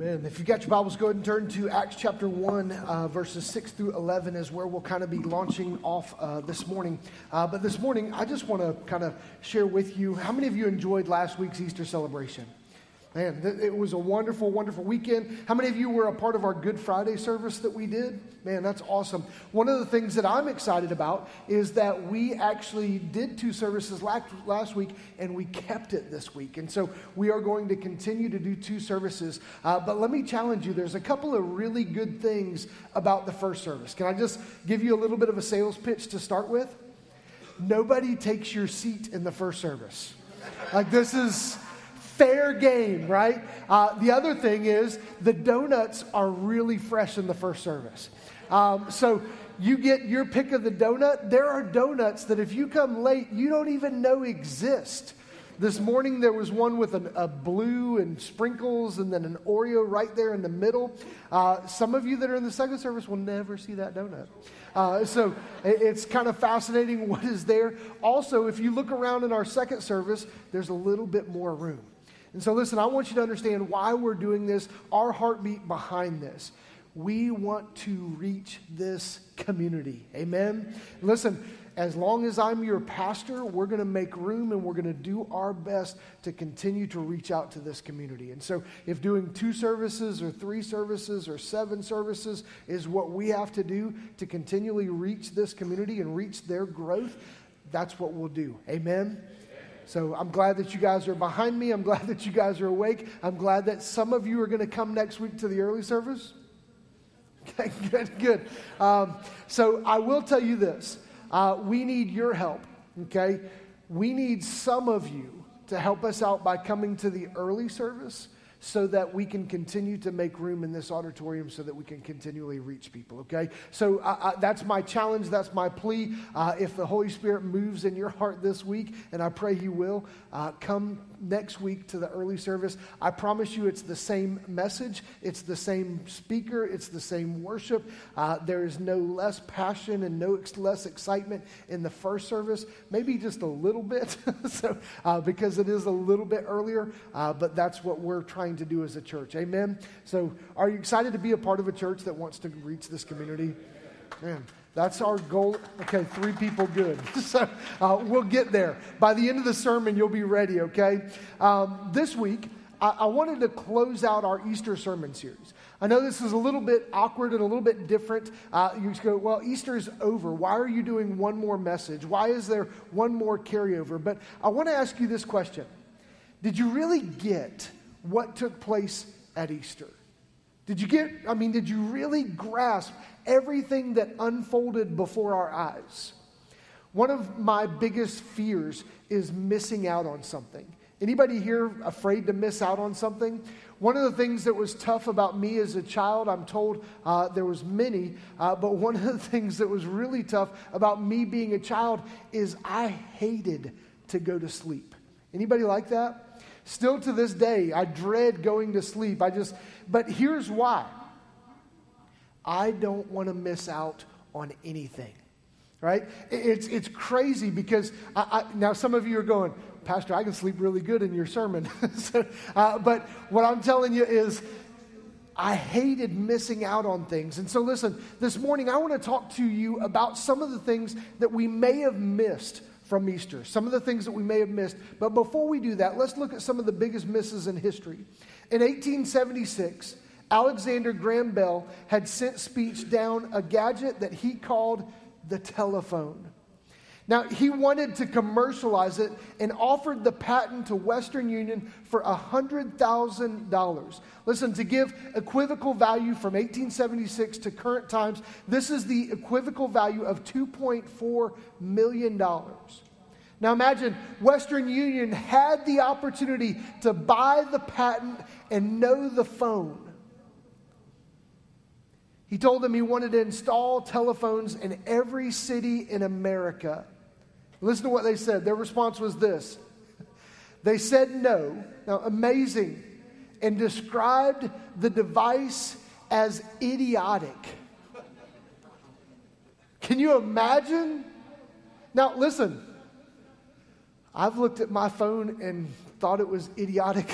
Amen. If you've got your Bibles, go ahead and turn to Acts chapter 1, verses 6 through 11 is where we'll kind of be launching off this morning. But this morning, I just want to kind of share with you, how many of you enjoyed last week's Easter celebration? Man, it was a wonderful, wonderful weekend. How many of you were a part of our Good Friday service that we did? Man, that's awesome. One of the things that I'm excited about is that we actually did two services last week, and we kept it this week. And so we are going to continue to do two services. But let me challenge you. There's a couple of really good things about the first service. Can I just give you a little bit of a sales pitch to start with? Nobody takes your seat in the first service. Like, this is fair game, right? The other thing is the donuts are really fresh in the first service. So you get your pick of the donut. There are donuts that if you come late, you don't even know exist. This morning there was one with a blue and sprinkles and then an Oreo right there in the middle. Some of you that are in the second service will never see that donut. So it's kind of fascinating what is there. Also, if you look around in our second service, there's a little bit more room. And so listen, I want you to understand why we're doing this, our heartbeat behind this. We want to reach this community. Amen? Listen, as long as I'm your pastor, we're going to make room and we're going to do our best to continue to reach out to this community. And so if doing two services or three services or seven services is what we have to do to continually reach this community and reach their growth, that's what we'll do. Amen? So I'm glad that you guys are behind me. I'm glad that you guys are awake. I'm glad that some of you are going to come next week to the early service. Okay, good. So I will tell you this. We need your help, okay? We need some of you to help us out by coming to the early service so that we can continue to make room in this auditorium so that we can continually reach people, okay? So that's my challenge. That's my plea. If the Holy Spirit moves in your heart this week, and I pray He will, come next week to the early service. I promise you it's the same message. It's the same speaker. It's the same worship. There is no less passion and no less excitement in the first service, maybe just a little bit, so because it is a little bit earlier, but that's what we're trying to do as a church. Amen? So are you excited to be a part of a church that wants to reach this community? Man, that's our goal. Okay, 3 people, good. So we'll get there. By the end of the sermon, you'll be ready, okay? This week, I wanted to close out our Easter sermon series. I know this is a little bit awkward and a little bit different. You just go, well, Easter is over. Why are you doing one more message? Why is there one more carryover? But I want to ask you this question. Did you really get what took place at Easter? Did you really grasp everything that unfolded before our eyes? One of my biggest fears is missing out on something. Anybody here afraid to miss out on something? One of the things that was tough about me as a child, I'm told there was many, but one of the things that was really tough about me being a child is I hated to go to sleep. Anybody like that? Still to this day, I dread going to sleep. But here's why. I don't want to miss out on anything, right? It's crazy because now some of you are going, Pastor, I can sleep really good in your sermon. But what I'm telling you is I hated missing out on things. And so listen, this morning I want to talk to you about some of the things that we may have missed from Easter, some of the things that we may have missed. But before we do that, let's look at some of the biggest misses in history. In 1876, Alexander Graham Bell had sent speech down a gadget that he called the telephone. Now, he wanted to commercialize it and offered the patent to Western Union for $100,000. Listen, to give equivocal value from 1876 to current times, this is the equivocal value of $2.4 million. Now imagine, Western Union had the opportunity to buy the patent and know the phone. He told them he wanted to install telephones in every city in America. Listen to what they said. Their response was this. They said no. Now, amazing. And described the device as idiotic. Can you imagine? Now, listen. I've looked at my phone and thought it was idiotic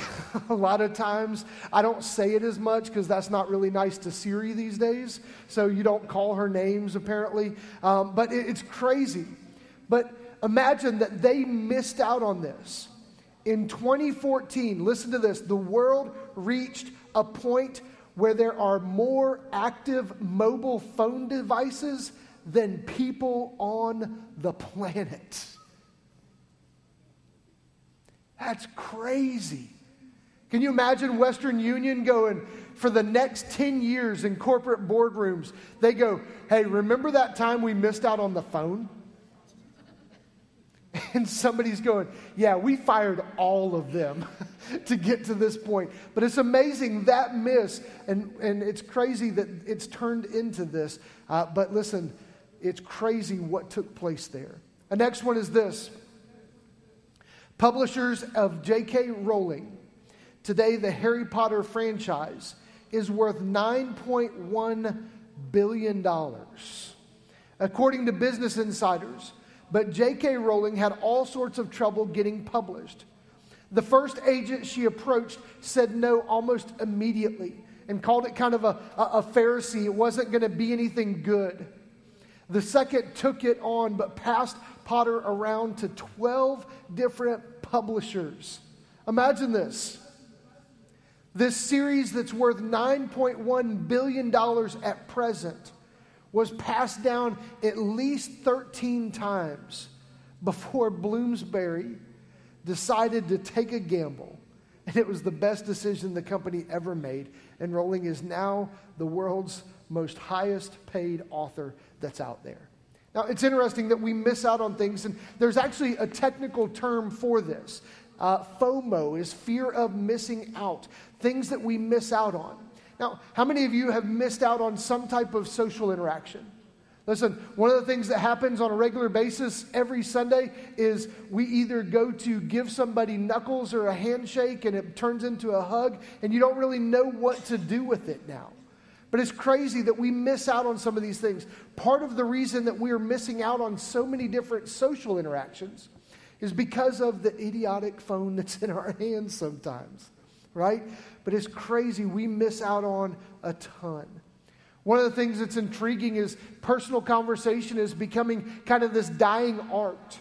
a lot of times. I don't say it as much because that's not really nice to Siri these days. So you don't call her names apparently. But it's crazy. But imagine that they missed out on this. In 2014, listen to this, the world reached a point where there are more active mobile phone devices than people on the planet. That's crazy. Can you imagine Western Union going, for the next 10 years in corporate boardrooms, they go, hey, remember that time we missed out on the phone? And somebody's going, yeah, we fired all of them to get to this point. But it's amazing that miss, and it's crazy that it's turned into this. But listen, it's crazy what took place there. The next one is this. Publishers of J.K. Rowling. Today, the Harry Potter franchise is worth $9.1 billion, according to Business Insiders. But J.K. Rowling had all sorts of trouble getting published. The first agent she approached said no almost immediately and called it kind of a Pharisee. It wasn't going to be anything good. The second took it on but passed Potter around to 12 different publishers. Imagine this. This series that's worth $9.1 billion at present was passed down at least 13 times before Bloomsbury decided to take a gamble. And it was the best decision the company ever made. And Rowling is now the world's most highest paid author that's out there. Now, it's interesting that we miss out on things, and there's actually a technical term for this. FOMO is fear of missing out, things that we miss out on. Now, how many of you have missed out on some type of social interaction? Listen, one of the things that happens on a regular basis every Sunday is we either go to give somebody knuckles or a handshake, and it turns into a hug, and you don't really know what to do with it now. But it's crazy that we miss out on some of these things. Part of the reason that we are missing out on so many different social interactions is because of the idiotic phone that's in our hands sometimes, right? But it's crazy. We miss out on a ton. One of the things that's intriguing is personal conversation is becoming kind of this dying art,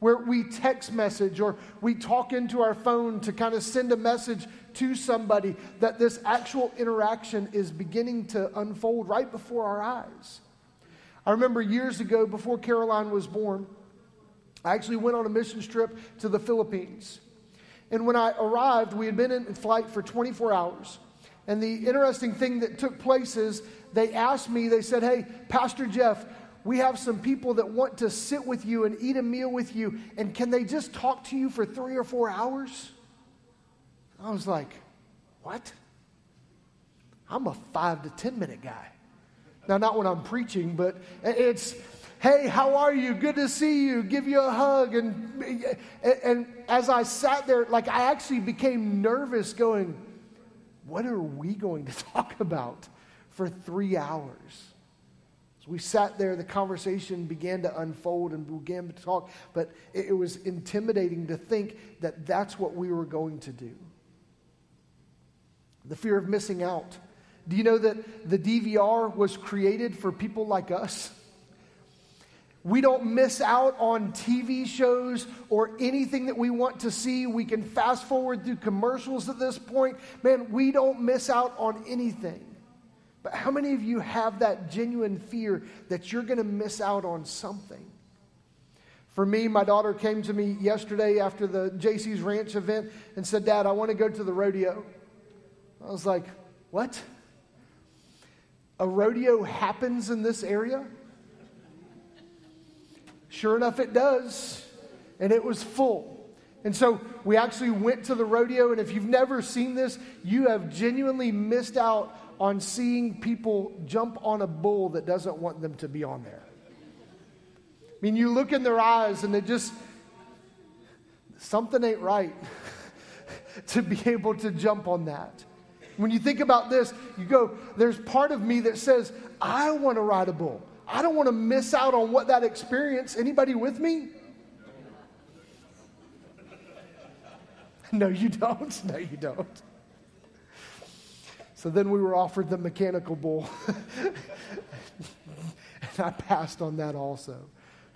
where we text message or we talk into our phone to kind of send a message to somebody, that this actual interaction is beginning to unfold right before our eyes. I remember years ago, before Caroline was born, I actually went on a mission trip to the Philippines. And when I arrived, we had been in flight for 24 hours. And the interesting thing that took place is they asked me, they said, hey, Pastor Jeff, we have some people that want to sit with you and eat a meal with you, and can they just talk to you for 3 or 4 hours? I was like, what? I'm a 5 to 10 minute guy. Now, not when I'm preaching, but it's, hey, how are you? Good to see you. Give you a hug. And as I sat there, like, I actually became nervous going, what are we going to talk about for 3 hours? So we sat there, the conversation began to unfold and began to talk, but it was intimidating to think that that's what we were going to do. The fear of missing out. Do you know that the DVR was created for people like us? We don't miss out on TV shows or anything that we want to see. We can fast forward through commercials at this point. Man, we don't miss out on anything. But how many of you have that genuine fear that you're going to miss out on something? For me, my daughter came to me yesterday after the JC's Ranch event and said, Dad, I want to go to the rodeo. I was like, what? A rodeo happens in this area? Sure enough, it does. And it was full. And so we actually went to the rodeo. And if you've never seen this, you have genuinely missed out on seeing people jump on a bull that doesn't want them to be on there. I mean, you look in their eyes and they just, something ain't right to be able to jump on that. When you think about this, you go, there's part of me that says, I want to ride a bull. I don't want to miss out on what that experience. Anybody with me? No, you don't. No, you don't. So then we were offered the mechanical bull. And I passed on that also.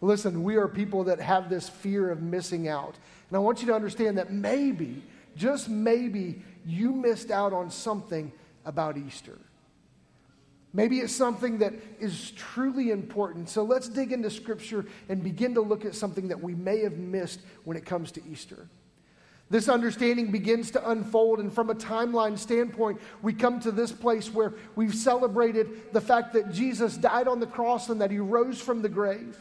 Listen, we are people that have this fear of missing out. And I want you to understand that maybe, just maybe, you missed out on something about Easter. Maybe it's something that is truly important. So let's dig into Scripture and begin to look at something that we may have missed when it comes to Easter. This understanding begins to unfold, and from a timeline standpoint, we come to this place where we've celebrated the fact that Jesus died on the cross and that he rose from the grave.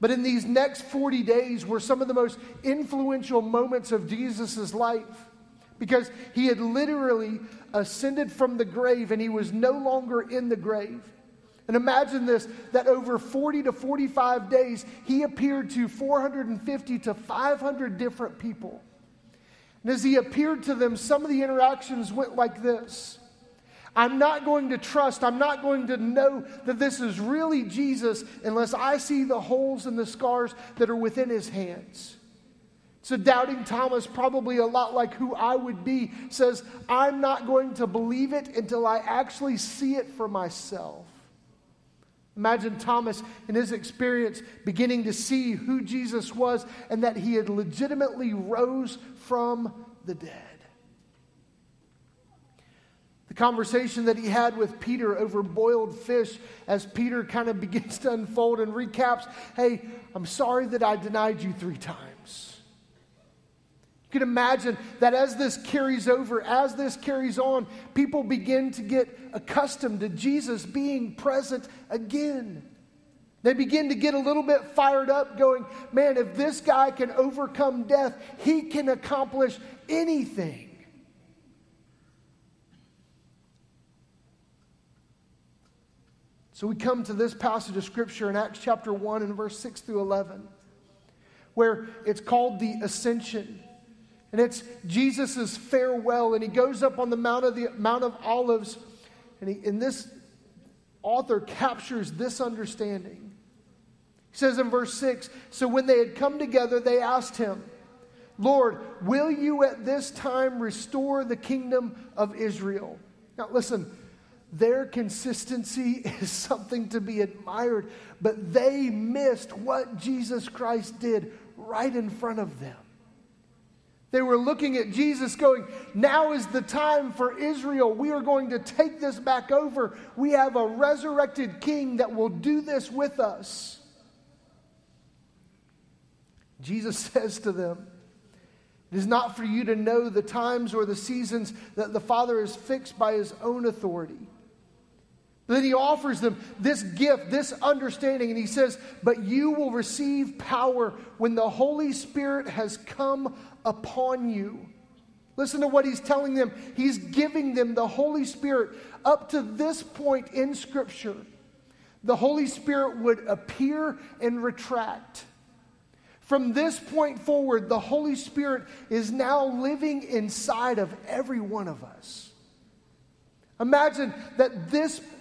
But in these next 40 days were some of the most influential moments of Jesus' life, because he had literally ascended from the grave and he was no longer in the grave. And imagine this, that over 40 to 45 days, he appeared to 450 to 500 different people. And as he appeared to them, some of the interactions went like this. I'm not going to know that this is really Jesus unless I see the holes and the scars that are within his hands. So doubting Thomas, probably a lot like who I would be, says, I'm not going to believe it until I actually see it for myself. Imagine Thomas in his experience beginning to see who Jesus was and that he had legitimately rose from the dead. The conversation that he had with Peter over boiled fish, as Peter kind of begins to unfold and recaps, hey, I'm sorry that I denied you 3 times. You can imagine that as this carries over, as this carries on, people begin to get accustomed to Jesus being present again. They begin to get a little bit fired up going, man, if this guy can overcome death, he can accomplish anything. So we come to this passage of Scripture in Acts chapter 1 and verse 6 through 11, where it's called the Ascension. And it's Jesus' farewell, and he goes up on the Mount of Olives, and this author captures this understanding. He says in verse 6, so when they had come together, they asked him, Lord, will you at this time restore the kingdom of Israel? Now listen, their consistency is something to be admired, but they missed what Jesus Christ did right in front of them. They were looking at Jesus going, now is the time for Israel. We are going to take this back over. We have a resurrected king that will do this with us. Jesus says to them, it is not for you to know the times or the seasons that the Father has fixed by his own authority. Then he offers them this gift, this understanding, and he says, but you will receive power when the Holy Spirit has come upon you. Listen to what he's telling them. He's giving them the Holy Spirit. Up to this point in Scripture, the Holy Spirit would appear and retract. From this point forward, the Holy Spirit is now living inside of every one of us. Imagine that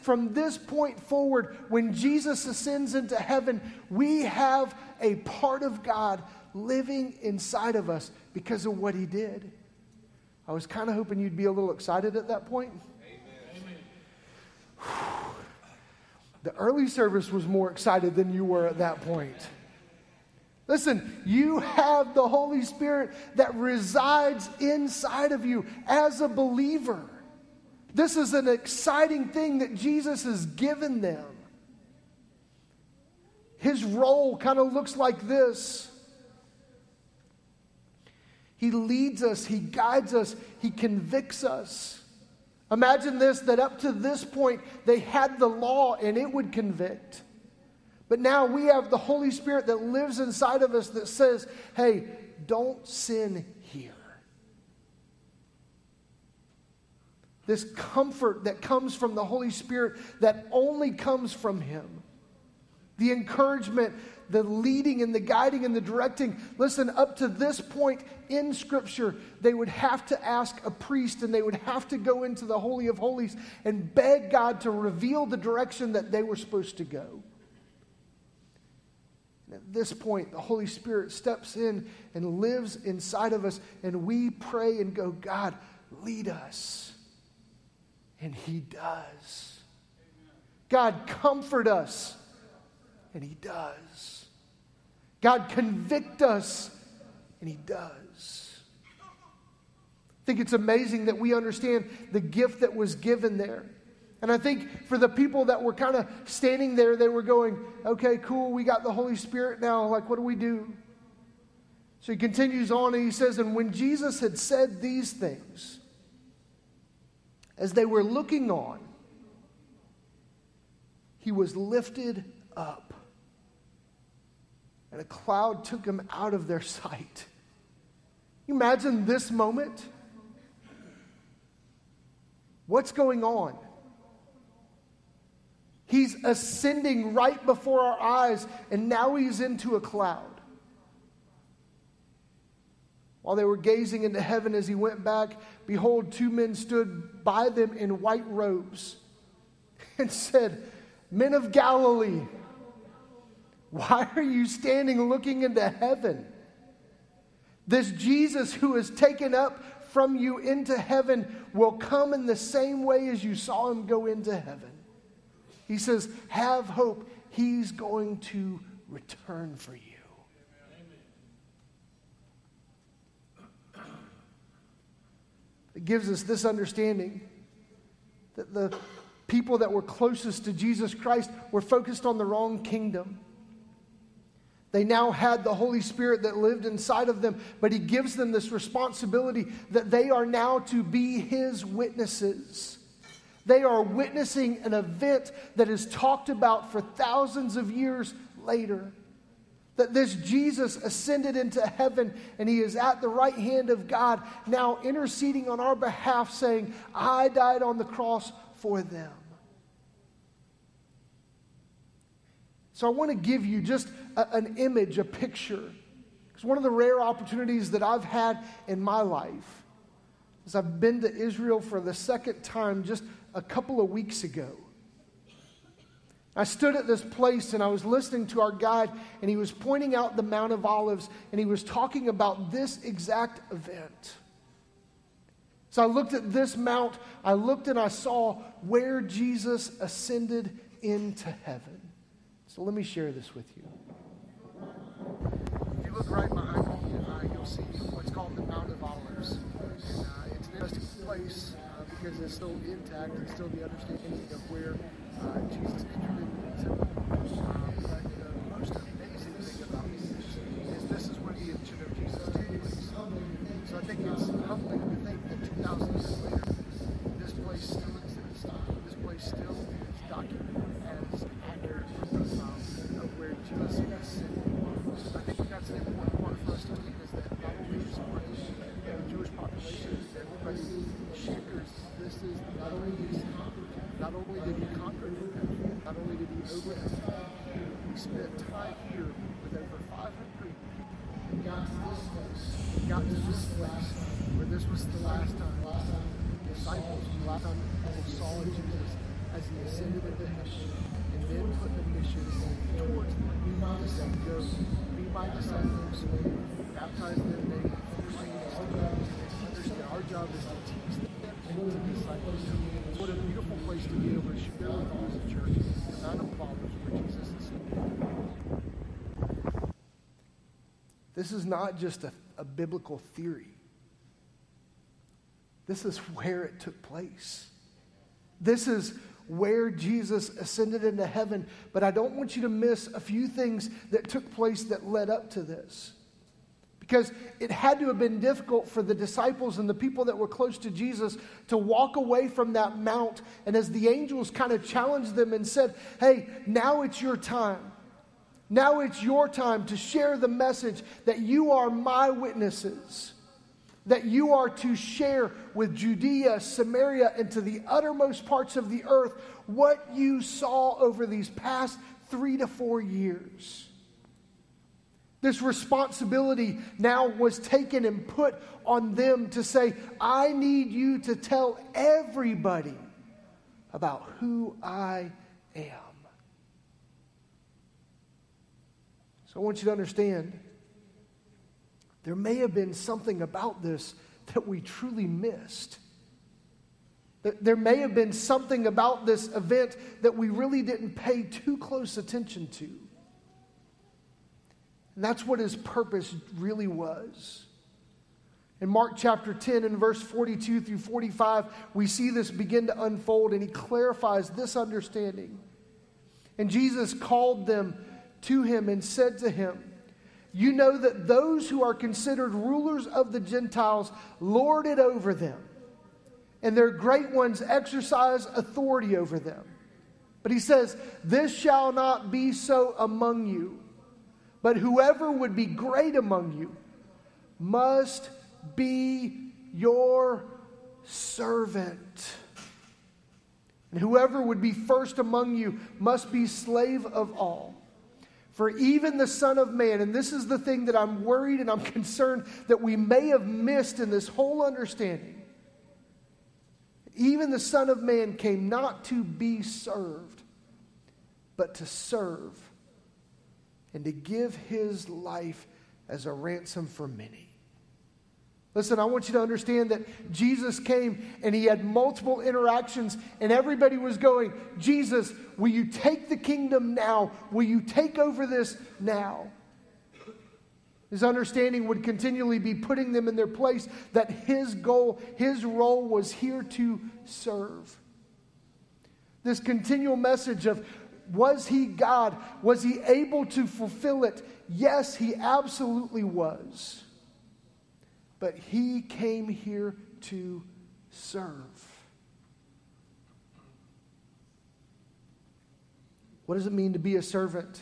from this point forward, when Jesus ascends into heaven, we have a part of God living inside of us because of what he did. I was kind of hoping you'd be a little excited at that point. Amen. The early service was more excited than you were at that point. Listen, you have the Holy Spirit that resides inside of you as a believer. This is an exciting thing that Jesus has given them. His role kind of looks like this. He leads us, he guides us, he convicts us. Imagine this, that up to this point, they had the law and it would convict. But now we have the Holy Spirit that lives inside of us that says, hey, don't sin here. This comfort that comes from the Holy Spirit that only comes from him. The encouragement, the leading and the guiding and the directing. Listen, up to this point in Scripture, they would have to ask a priest and they would have to go into the Holy of Holies and beg God to reveal the direction that they were supposed to go. At this point, the Holy Spirit steps in and lives inside of us, and we pray and go, God, lead us. And he does. God, comfort us. And he does. God, convict us. And he does. I think it's amazing that we understand the gift that was given there. And I think for the people that were kind of standing there, they were going, okay, cool, we got the Holy Spirit now. Like, what do we do? So he continues on and he says, and when Jesus had said these things, as they were looking on, he was lifted up, and a cloud took him out of their sight. Can you imagine this moment? What's going on? He's ascending right before our eyes, and now he's into a cloud. While they were gazing into heaven as he went back, behold, two men stood by them in white robes and said, Men of Galilee, why are you standing looking into heaven? This Jesus who is taken up from you into heaven will come in the same way as you saw him go into heaven. He says, have hope. He's going to return for you. Amen. It gives us this understanding that the people that were closest to Jesus Christ were focused on the wrong kingdom. They now had the Holy Spirit that lived inside of them, but he gives them this responsibility that they are now to be his witnesses. They are witnessing an event that is talked about for thousands of years later. That this Jesus ascended into heaven and he is at the right hand of God, now interceding on our behalf, saying, I died on the cross for them. So I want to give you just an image, a picture. It's one of the rare opportunities that I've had in my life. As I've been to Israel for the second time just a couple of weeks ago. I stood at this place and I was listening to our guide, and he was pointing out the Mount of Olives, and he was talking about this exact event. So I looked at this mount, I looked and I saw where Jesus ascended into heaven. So let me share this with you. If you look right behind me, you'll see what's called the Mount of Olives. And, it's an interesting place because it's still intact and still the understanding of where Jesus entered into it. But the most amazing thing about it is this is where the ascension of Jesus took place. So I think it's humbling to think that 2,000 years later, this place still exists. This place still is documented as accurate of where Jesus ascended. I think that's an important part for us to understand, is that not only is the Jewish population, everybody shakers, this is not only did he conquer, not only did he overcome, he spent time here with over 500 people. He got to this place where this was the last time the disciples, the last time people saw Jesus as he ascended into heaven, and then put the mission towards them. Be my disciples, baptize them, they understand our job is to teach them and to disciple them. What a beautiful place to be able to share with all the church, the Mount of Olives where Jesus ascended. This is not just a biblical theory. This is where it took place. This is where Jesus ascended into heaven. But I don't want you to miss a few things that took place that led up to this. Because it had to have been difficult for the disciples and the people that were close to Jesus to walk away from that mount. And as the angels kind of challenged them and said, hey, now it's your time. Now it's your time to share the message that you are my witnesses, that you are to share with Judea, Samaria, and to the uttermost parts of the earth what you saw over these past 3 to 4 years. This responsibility now was taken and put on them to say, I need you to tell everybody about who I am. So I want you to understand, there may have been something about this that we truly missed. There may have been something about this event that we really didn't pay too close attention to. And that's what his purpose really was. In Mark chapter 10 and verse 42 through 45, we see this begin to unfold, and he clarifies this understanding. And Jesus called them to him and said to him, "You know that those who are considered rulers of the Gentiles lord it over them, and their great ones exercise authority over them. But he says, this shall not be so among you, but whoever would be great among you must be your servant. And whoever would be first among you must be slave of all. For even the Son of Man," and this is the thing that I'm worried and I'm concerned that we may have missed in this whole understanding, "even the Son of Man came not to be served, but to serve and to give his life as a ransom for many." Listen, I want you to understand that Jesus came and he had multiple interactions, and everybody was going, "Jesus, will you take the kingdom now? Will you take over this now?" His understanding would continually be putting them in their place, that his goal, his role was here to serve. This continual message of, was he God? Was he able to fulfill it? Yes, he absolutely was. But he came here to serve. What does it mean to be a servant?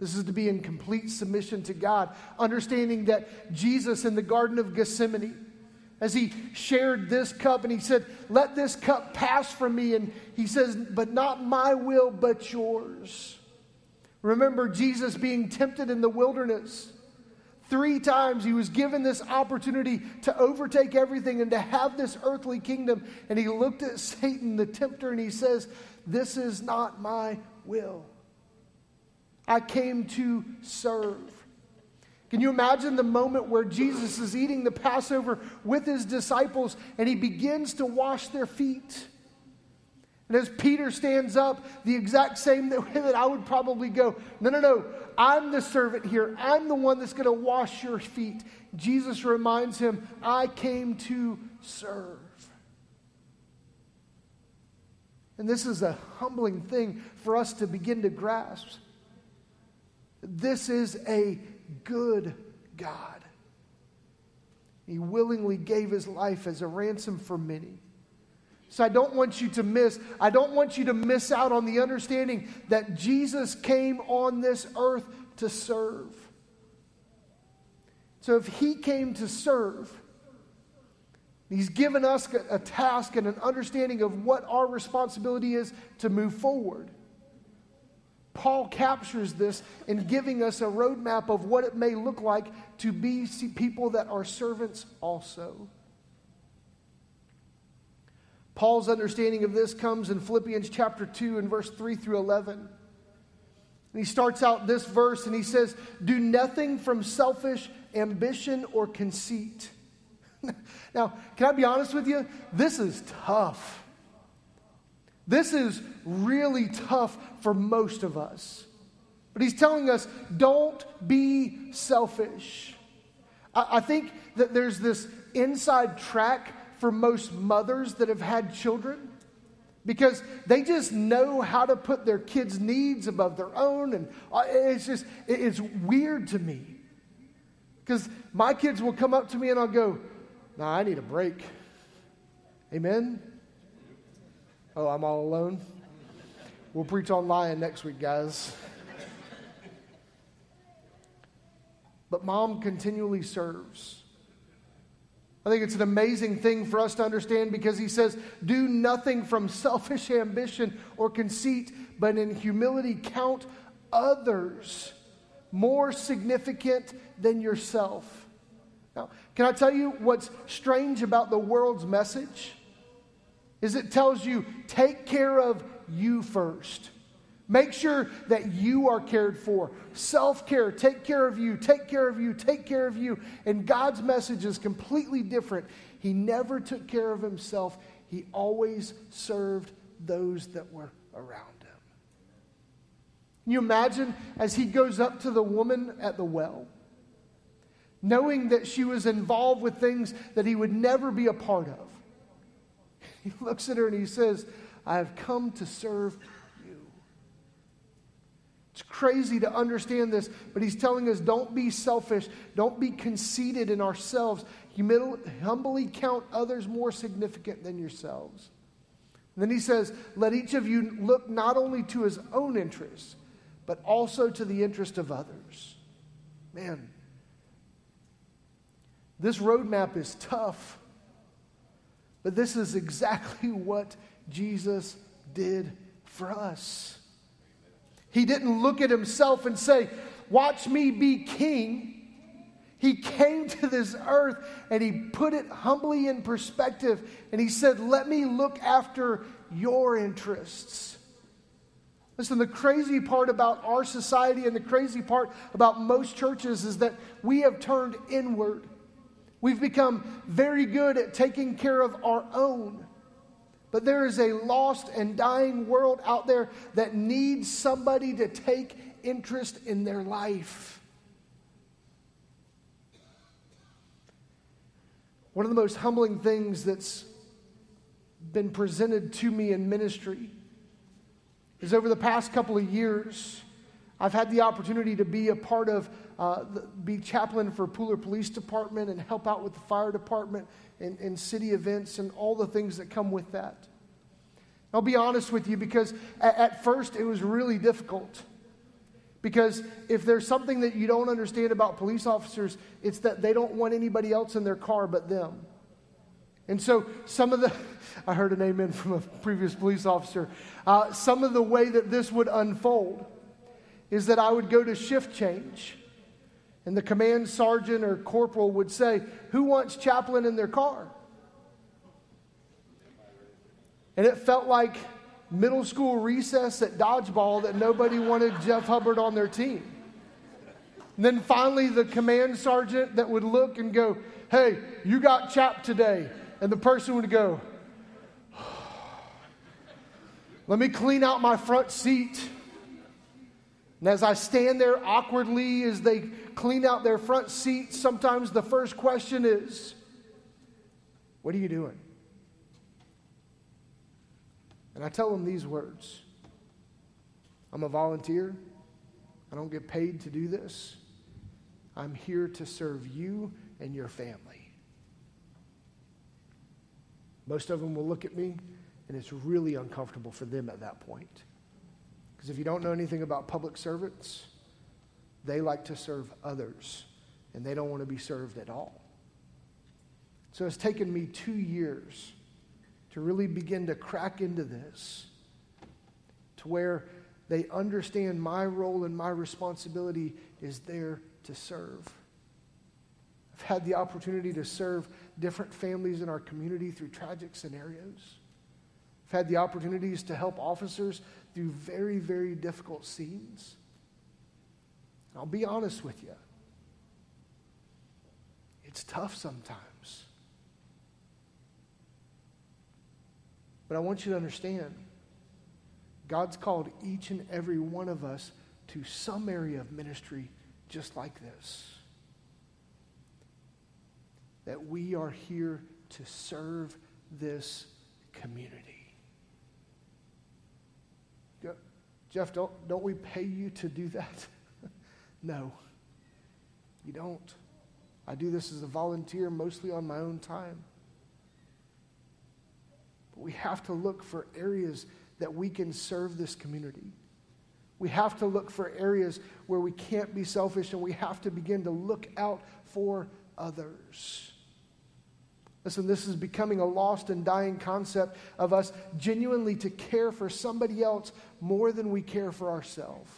This is to be in complete submission to God, understanding that Jesus in the Garden of Gethsemane, as he shared this cup and he said, "Let this cup pass from me," and he says, "But not my will, but yours." Remember Jesus being tempted in the wilderness. 3 times he was given this opportunity to overtake everything and to have this earthly kingdom. And he looked at Satan, the tempter, and he says, "This is not my will. I came to serve." Can you imagine the moment where Jesus is eating the Passover with his disciples and he begins to wash their feet? And as Peter stands up, the exact same way that I would probably go, no, I'm the servant here. I'm the one that's going to wash your feet. Jesus reminds him, "I came to serve." And this is a humbling thing for us to begin to grasp. This is a good God. He willingly gave his life as a ransom for many. So I don't want you to miss out on the understanding that Jesus came on this earth to serve. So if he came to serve, he's given us a task and an understanding of what our responsibility is to move forward. Paul captures this in giving us a roadmap of what it may look like to be people that are servants also. Paul's understanding of this comes in Philippians chapter 2 and verse 3 through 11. And he starts out this verse and he says, "Do nothing from selfish ambition or conceit." Now, can I be honest with you? This is tough. This is really tough for most of us. But he's telling us, don't be selfish. I think that there's this inside track for most mothers that have had children, because they just know how to put their kids' needs above their own, and it's weird to me, because my kids will come up to me and I'll go, "Nah, I need a break." Amen? Oh, I'm all alone? We'll preach on lying next week, guys. But mom continually serves. I think it's an amazing thing for us to understand, because he says, "Do nothing from selfish ambition or conceit, but in humility count others more significant than yourself." Now, can I tell you what's strange about the world's message? Is it tells you, take care of you first. Make sure that you are cared for. Self-care, take care of you, take care of you, take care of you. And God's message is completely different. He never took care of himself. He always served those that were around him. Can you imagine as he goes up to the woman at the well, knowing that she was involved with things that he would never be a part of? He looks at her and he says, I have come to serve you. It's crazy to understand this, but he's telling us don't be selfish. Don't be conceited in ourselves. Humbly count others more significant than yourselves. And then he says, let each of you look not only to his own interests, but also to the interest of others. Man, this roadmap is tough. But this is exactly what Jesus did for us. He didn't look at himself and say, watch me be king. He came to this earth and he put it humbly in perspective. And he said, let me look after your interests. Listen, the crazy part about our society and the crazy part about most churches is that we have turned inward. We've become very good at taking care of our own. But there is a lost and dying world out there that needs somebody to take interest in their life. One of the most humbling things that's been presented to me in ministry is over the past couple of years, I've had the opportunity to be a part of, be chaplain for Pooler Police Department and help out with the fire department and city events and all the things that come with that. I'll be honest with you, because at first it was really difficult. Because if there's something that you don't understand about police officers, it's that they don't want anybody else in their car but them. And so I heard an amen from a previous police officer. Some of the way that this would unfold is that I would go to shift change, and the command sergeant or corporal would say, who wants chaplain in their car? And it felt like middle school recess at dodgeball that nobody wanted Jeff Hubbard on their team. And then finally the command sergeant that would look and go, hey, you got chap today. And the person would go, let me clean out my front seat. And as I stand there awkwardly as they clean out their front seats, sometimes the first question is, what are you doing? And I tell them these words. I'm a volunteer. I don't get paid to do this. I'm here to serve you and your family. Most of them will look at me, and it's really uncomfortable for them at that point. Because if you don't know anything about public servants, they like to serve others, and they don't want to be served at all. So it's taken me 2 years to really begin to crack into this, to where they understand my role and my responsibility is there to serve. I've had the opportunity to serve different families in our community through tragic scenarios. I've had the opportunities to help officers through very, very difficult scenes. And I'll be honest with you. It's tough sometimes. But I want you to understand, God's called each and every one of us to some area of ministry just like this. That we are here to serve this community. Jeff, don't we pay you to do that? No, you don't. I do this as a volunteer, mostly on my own time. But we have to look for areas that we can serve this community. We have to look for areas where we can't be selfish, and we have to begin to look out for others. Listen, this is becoming a lost and dying concept of us genuinely to care for somebody else more than we care for ourselves.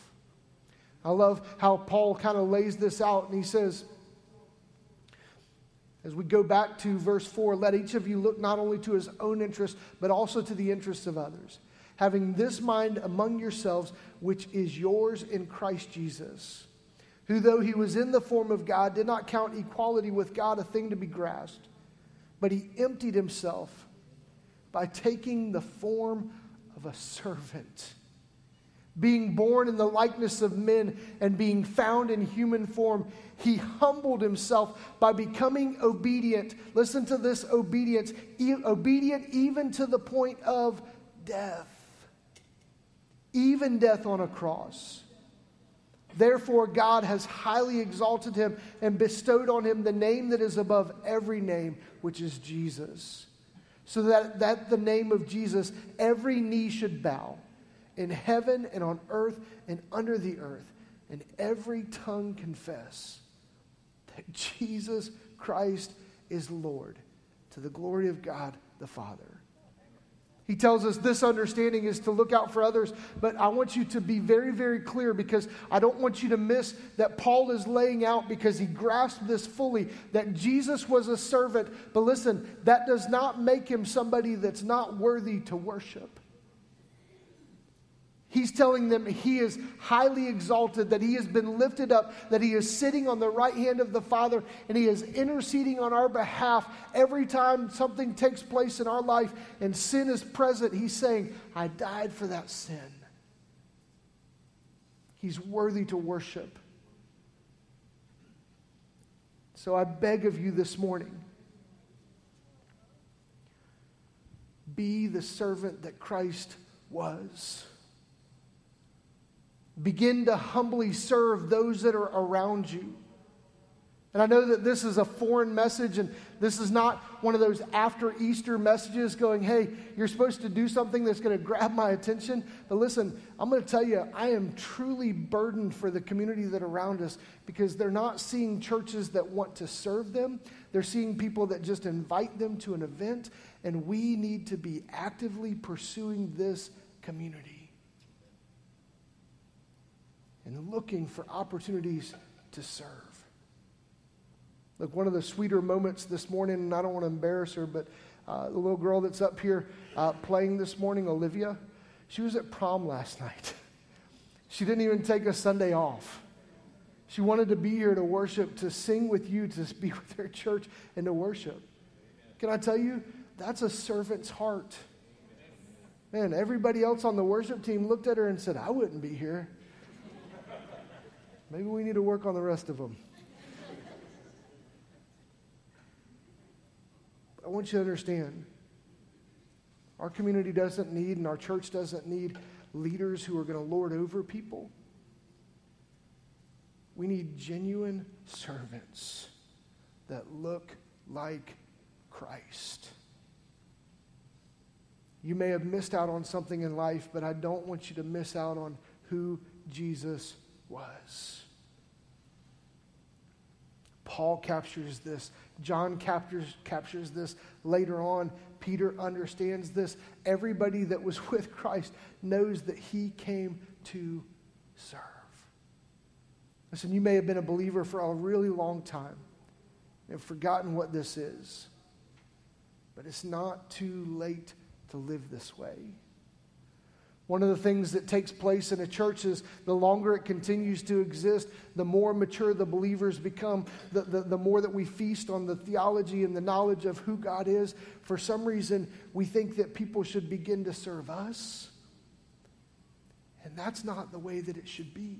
I love how Paul kind of lays this out, and he says, as we go back to verse 4, let each of you look not only to his own interests, but also to the interests of others. having this mind among yourselves, which is yours in Christ Jesus, who though he was in the form of God, did not count equality with God a thing to be grasped, but he emptied himself by taking the form of a servant, being born in the likeness of men and being found in human form. He humbled himself by becoming obedient. Listen to this obedience. Obedient even to the point of death. Even death on a cross. Therefore, God has highly exalted him and bestowed on him the name that is above every name, which is Jesus. So that at the name of Jesus, every knee should bow. In heaven and on earth and under the earth, and every tongue confess that Jesus Christ is Lord, to the glory of God the Father. He tells us this understanding is to look out for others, but I want you to be very, very clear, because I don't want you to miss that Paul is laying out, because he grasped this fully, that Jesus was a servant. But listen, that does not make him somebody that's not worthy to worship. He's telling them he is highly exalted, that he has been lifted up, that he is sitting on the right hand of the Father, and he is interceding on our behalf. Every time something takes place in our life and sin is present, he's saying, I died for that sin. He's worthy to worship. So I beg of you this morning, be the servant that Christ was. Begin to humbly serve those that are around you. And I know that this is a foreign message, and this is not one of those after Easter messages going, hey, you're supposed to do something that's going to grab my attention. But listen, I'm going to tell you, I am truly burdened for the community that are around us, because they're not seeing churches that want to serve them. They're seeing people that just invite them to an event, and we need to be actively pursuing this community and looking for opportunities to serve. Look, one of the sweeter moments this morning, and I don't want to embarrass her, but the little girl that's up here playing this morning, Olivia, she was at prom last night. She didn't even take a Sunday off. She wanted to be here to worship, to sing with you, to be with her church, and to worship. Amen. Can I tell you, that's a servant's heart. Amen. Man, everybody else on the worship team looked at her and said, I wouldn't be here. Maybe we need to work on the rest of them. I want you to understand, our community doesn't need, and our church doesn't need, leaders who are going to lord over people. We need genuine servants that look like Christ. You may have missed out on something in life, but I don't want you to miss out on who Jesus was. Paul captures this. John captures this later on. Peter understands this. Everybody that was with Christ knows that he came to serve. Listen, you may have been a believer for a really long time and forgotten what this is, but it's not too late to live this way. One of the things that takes place in a church is the longer it continues to exist, the more mature the believers become, the more that we feast on the theology and the knowledge of who God is. For some reason, we think that people should begin to serve us, and that's not the way that it should be.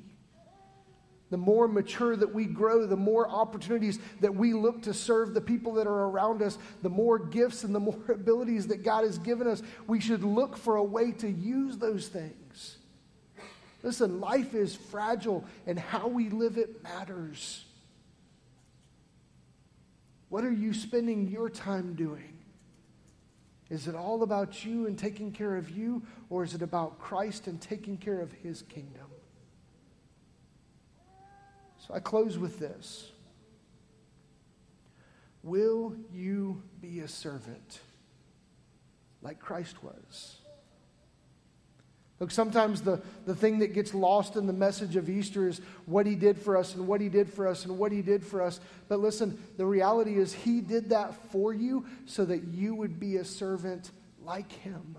The more mature that we grow, the more opportunities that we look to serve the people that are around us, the more gifts and the more abilities that God has given us, we should look for a way to use those things. Listen, life is fragile, and how we live it matters. What are you spending your time doing? Is it all about you and taking care of you, or is it about Christ and taking care of his kingdom? So I close with this. Will you be a servant like Christ was? Look, sometimes the thing that gets lost in the message of Easter is what he did for us and what he did for us and what he did for us. But listen, the reality is he did that for you so that you would be a servant like him.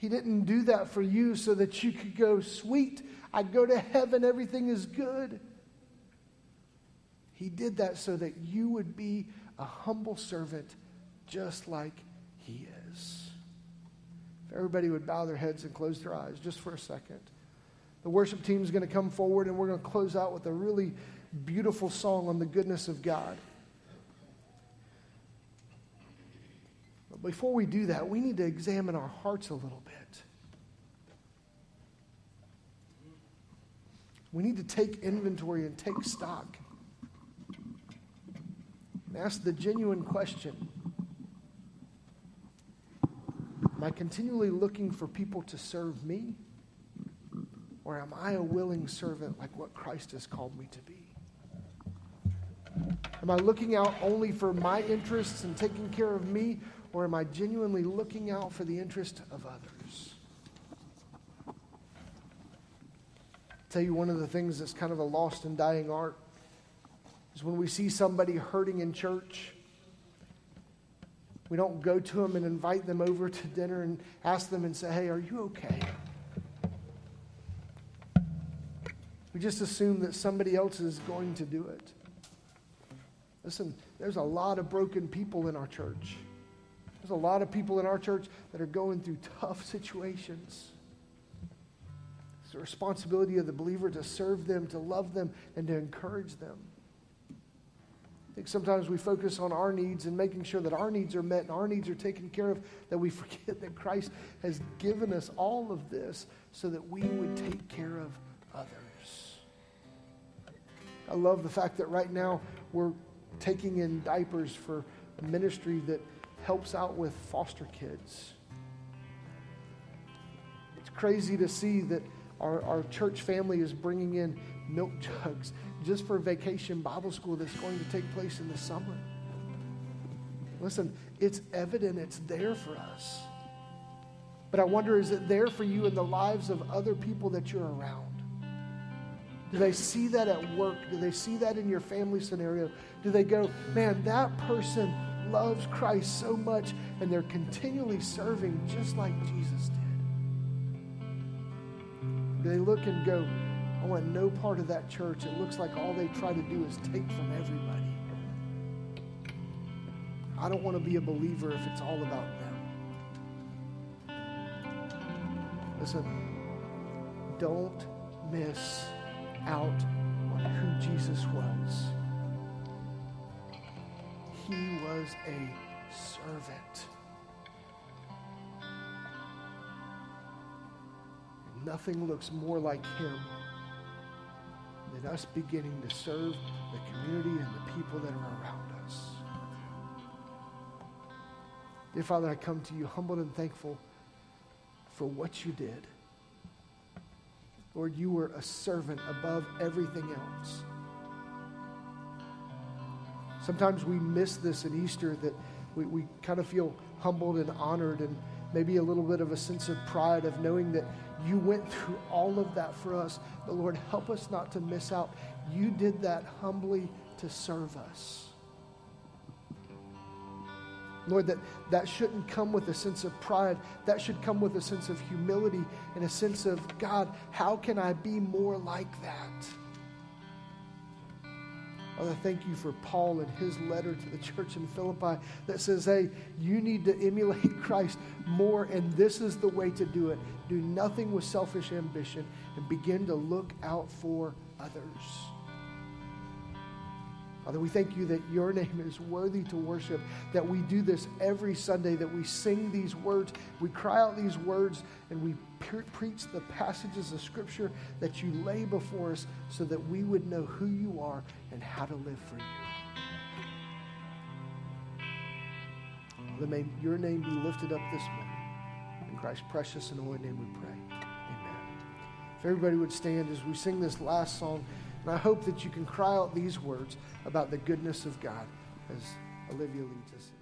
He didn't do that for you so that you could go, sweet, I'd go to heaven, everything is good. He did that so that you would be a humble servant just like he is. If everybody would bow their heads and close their eyes just for a second. The worship team is going to come forward and we're going to close out with a really beautiful song on the goodness of God. But before we do that, we need to examine our hearts a little bit. We need to take inventory and take stock. And ask the genuine question. Am I continually looking for people to serve me? Or am I a willing servant like what Christ has called me to be? Am I looking out only for my interests and taking care of me? Or am I genuinely looking out for the interest of others? I'll tell you, one of the things that's kind of a lost and dying art is when we see somebody hurting in church, we don't go to them and invite them over to dinner and ask them and say, hey, are you okay? We just assume that somebody else is going to do it. Listen, there's a lot of broken people in our church. There's a lot of people in our church that are going through tough situations. It's the responsibility of the believer to serve them, to love them, and to encourage them. I think sometimes we focus on our needs and making sure that our needs are met and our needs are taken care of, that we forget that Christ has given us all of this so that we would take care of others. I love the fact that right now we're taking in diapers for a ministry that helps out with foster kids. It's crazy to see that our church family is bringing in milk jugs just for Vacation Bible School that's going to take place in the summer. Listen, it's evident, it's there for us. But I wonder, is it there for you in the lives of other people that you're around? Do they see that at work? Do they see that in your family scenario? Do they go, man, that person loves Christ so much and they're continually serving just like Jesus did? Do they look and go, I want no part of that church. It looks like all they try to do is take from everybody. I don't want to be a believer if it's all about them. Listen, don't miss out on who Jesus was. He was a servant. And nothing looks more like him than us beginning to serve the community and the people that are around us. Dear Father, I come to you humbled and thankful for what you did. Lord, you were a servant above everything else. Sometimes we miss this at Easter, that we kind of feel humbled and honored and maybe a little bit of a sense of pride of knowing that you went through all of that for us. But Lord, help us not to miss out. You did that humbly to serve us. Lord, that shouldn't come with a sense of pride. That should come with a sense of humility and a sense of, God, how can I be more like that? Father, thank you for Paul and his letter to the church in Philippi that says, hey, you need to emulate Christ more, and this is the way to do it. Do nothing with selfish ambition and begin to look out for others. Father, we thank you that your name is worthy to worship, that we do this every Sunday, that we sing these words, we cry out these words, and we preach the passages of Scripture that you lay before us so that we would know who you are and how to live for you. Father, may your name be lifted up this morning. In Christ's precious and holy name we pray. Amen. If everybody would stand as we sing this last song, and I hope that you can cry out these words about the goodness of God as Olivia leads us.